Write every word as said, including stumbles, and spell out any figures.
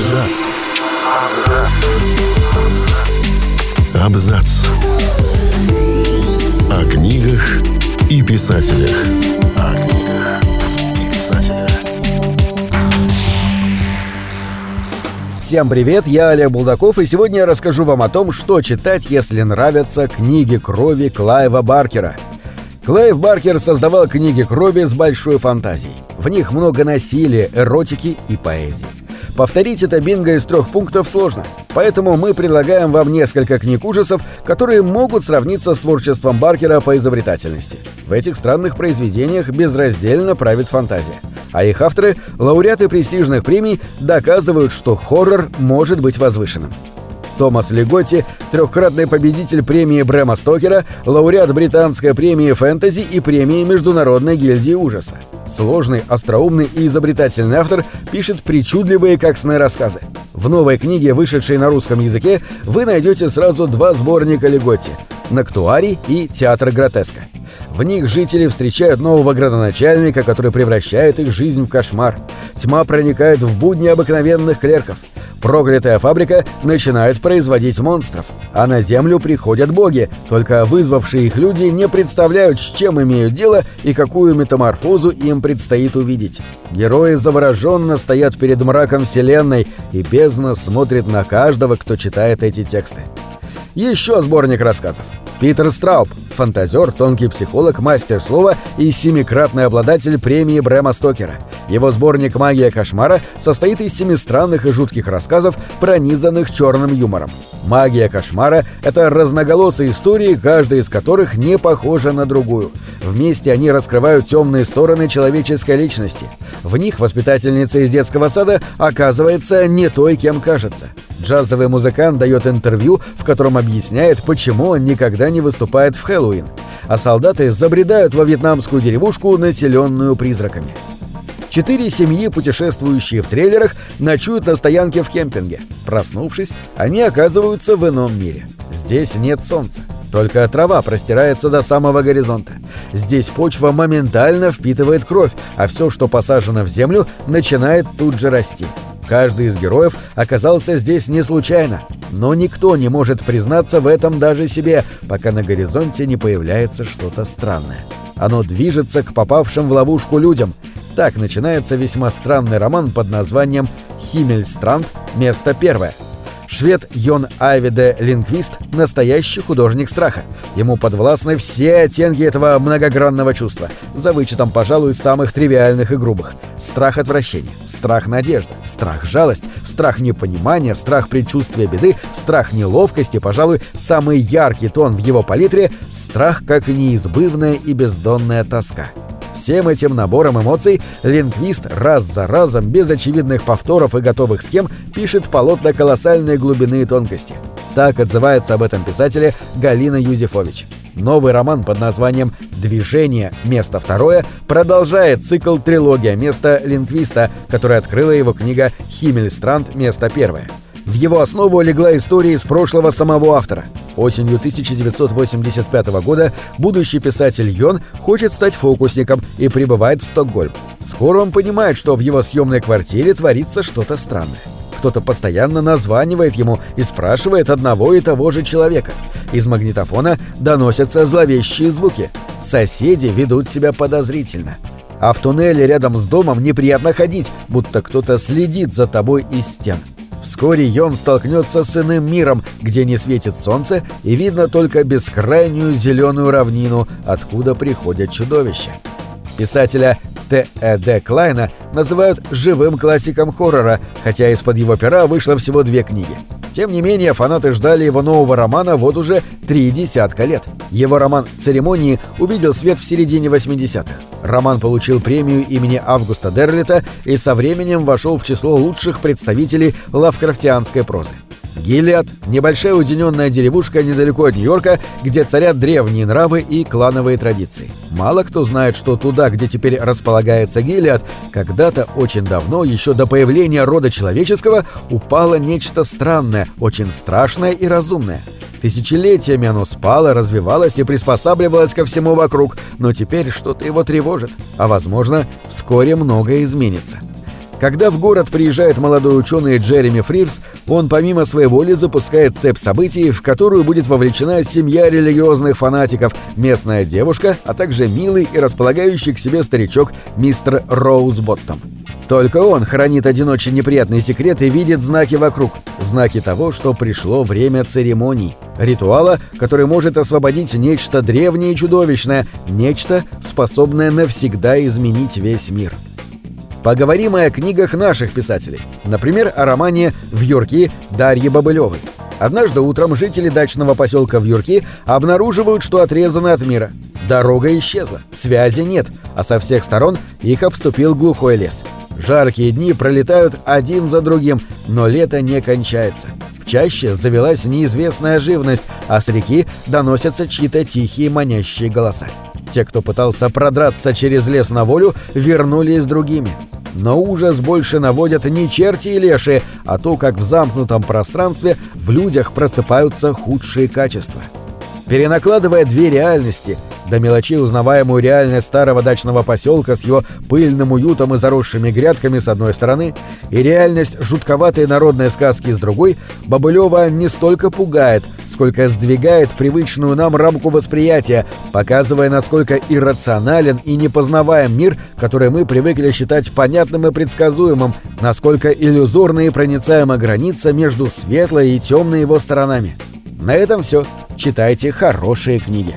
Абзац. Абзац. О книгах и писателях. О книгах и писателях. Всем привет, я Олег Булдаков, и сегодня я расскажу вам о том, что читать, если нравятся книги крови Клайва Баркера. Клайв Баркер создавал книги крови с большой фантазией. В них много насилия, эротики и поэзии. Повторить это бинго из трех пунктов сложно, поэтому мы предлагаем вам несколько книг ужасов, которые могут сравниться с творчеством Баркера по изобретательности. В этих странных произведениях безраздельно правит фантазия, а их авторы, лауреаты престижных премий, доказывают, что хоррор может быть возвышенным. Томас Лиготти, трехкратный победитель премии Брэма Стокера, лауреат британской премии «Фэнтези» и премии Международной гильдии ужаса. Сложный, остроумный и изобретательный автор пишет причудливые, как сны, рассказы. В новой книге, вышедшей на русском языке, вы найдете сразу два сборника Лиготти – «Ноктуарий» и «Театр гротеска». В них жители встречают нового градоначальника, который превращает их жизнь в кошмар. Тьма проникает в будни обыкновенных клерков. Проклятая фабрика начинает производить монстров, а на землю приходят боги, только вызвавшие их люди не представляют, с чем имеют дело и какую метаморфозу им предстоит увидеть. Герои завороженно стоят перед мраком вселенной, и бездна смотрит на каждого, кто читает эти тексты. Еще сборник рассказов. Питер Страуб, фантазер, тонкий психолог, мастер слова и семикратный обладатель премии Брэма Стокера. Его сборник «Магия кошмара» состоит из семи странных и жутких рассказов, пронизанных черным юмором. «Магия кошмара» — это разноголосые истории, каждая из которых не похожа на другую. Вместе они раскрывают темные стороны человеческой личности. В них воспитательница из детского сада оказывается не той, кем кажется. Джазовый музыкант дает интервью, в котором объясняет, почему он никогда не выступает в Хэллоуин. А солдаты забредают во вьетнамскую деревушку, населенную призраками. Четыре семьи, путешествующие в трейлерах, ночуют на стоянке в кемпинге. Проснувшись, они оказываются в ином мире. Здесь нет солнца, только трава простирается до самого горизонта. Здесь почва моментально впитывает кровь, а все, что посажено в землю, начинает тут же расти. Каждый из героев оказался здесь не случайно, но никто не может признаться в этом даже себе, пока на горизонте не появляется что-то странное. Оно движется к попавшим в ловушку людям. Так начинается весьма странный роман под названием «Химельстранд. Место первое». Швед Йон Айвиде Линдквист – настоящий художник страха. Ему подвластны все оттенки этого многогранного чувства, за вычетом, пожалуй, самых тривиальных и грубых. Страх отвращения, страх надежды, страх жалость, страх непонимания, страх предчувствия беды, страх неловкости, пожалуй, самый яркий тон в его палитре – страх как неизбывная и бездонная тоска. Всем этим набором эмоций Линдквист раз за разом, без очевидных повторов и готовых схем, пишет полотна колоссальной глубины и тонкости. Так отзывается об этом писателе Галина Юзефович. Новый роман под названием «Движение. Место второе» продолжает цикл «Трилогия. Место лингвиста», который открыла его книга «Химельстранд. Место первое». В его основу легла история из прошлого самого автора. Осенью тысяча девятьсот восемьдесят пятого года будущий писатель Йон хочет стать фокусником и прибывает в Стокгольм. Скоро он понимает, что в его съемной квартире творится что-то странное. Кто-то постоянно названивает ему и спрашивает одного и того же человека. Из магнитофона доносятся зловещие звуки. Соседи ведут себя подозрительно. А в туннеле рядом с домом неприятно ходить, будто кто-то следит за тобой из стен. Вскоре Йон столкнется с иным миром, где не светит солнце и видно только бескрайнюю зеленую равнину, откуда приходят чудовища. Писателя Т. Э. Д. Клайна называют «живым классиком хоррора», хотя из-под его пера вышло всего две книги. Тем не менее, фанаты ждали его нового романа вот уже три десятка лет. Его роман «Церемонии» увидел свет в середине восьмидесятых. Роман получил премию имени Августа Дерлета и со временем вошел в число лучших представителей лавкрафтианской прозы. Гилиад – небольшая уединенная деревушка недалеко от Нью-Йорка, где царят древние нравы и клановые традиции. Мало кто знает, что туда, где теперь располагается Гилиад, когда-то очень давно, еще до появления рода человеческого, упало нечто странное, очень страшное и разумное. Тысячелетиями оно спало, развивалось и приспосабливалось ко всему вокруг, но теперь что-то его тревожит, а, возможно, вскоре многое изменится. Когда в город приезжает молодой ученый Джереми Фрирс, он помимо своей воли запускает цепь событий, в которую будет вовлечена семья религиозных фанатиков, местная девушка, а также милый и располагающий к себе старичок мистер Роузботтом. Только он хранит один очень неприятный секрет и видит знаки вокруг. Знаки того, что пришло время церемонии. Ритуала, который может освободить нечто древнее и чудовищное. Нечто, способное навсегда изменить весь мир. Поговорим о книгах наших писателей. Например, о романе «Вьюрки» Дарьи Бобылевой. Однажды утром жители дачного поселка Вьюрки обнаруживают, что отрезаны от мира. Дорога исчезла, связи нет, а со всех сторон их обступил глухой лес. Жаркие дни пролетают один за другим, но лето не кончается. В чаще завелась неизвестная живность, а с реки доносятся чьи-то тихие манящие голоса. Те, кто пытался продраться через лес на волю, вернулись другими. Но ужас больше наводят не черти и леши, а то, как в замкнутом пространстве в людях просыпаются худшие качества. Перенакладывая две реальности – до мелочей узнаваемую реальность старого дачного поселка с его пыльным уютом и заросшими грядками с одной стороны, и реальность жутковатой народной сказки с другой, Бобылева не столько пугает, сколько сдвигает привычную нам рамку восприятия, показывая, насколько иррационален и непознаваем мир, который мы привыкли считать понятным и предсказуемым, насколько иллюзорна и проницаема граница между светлой и темной его сторонами. На этом все. Читайте хорошие книги.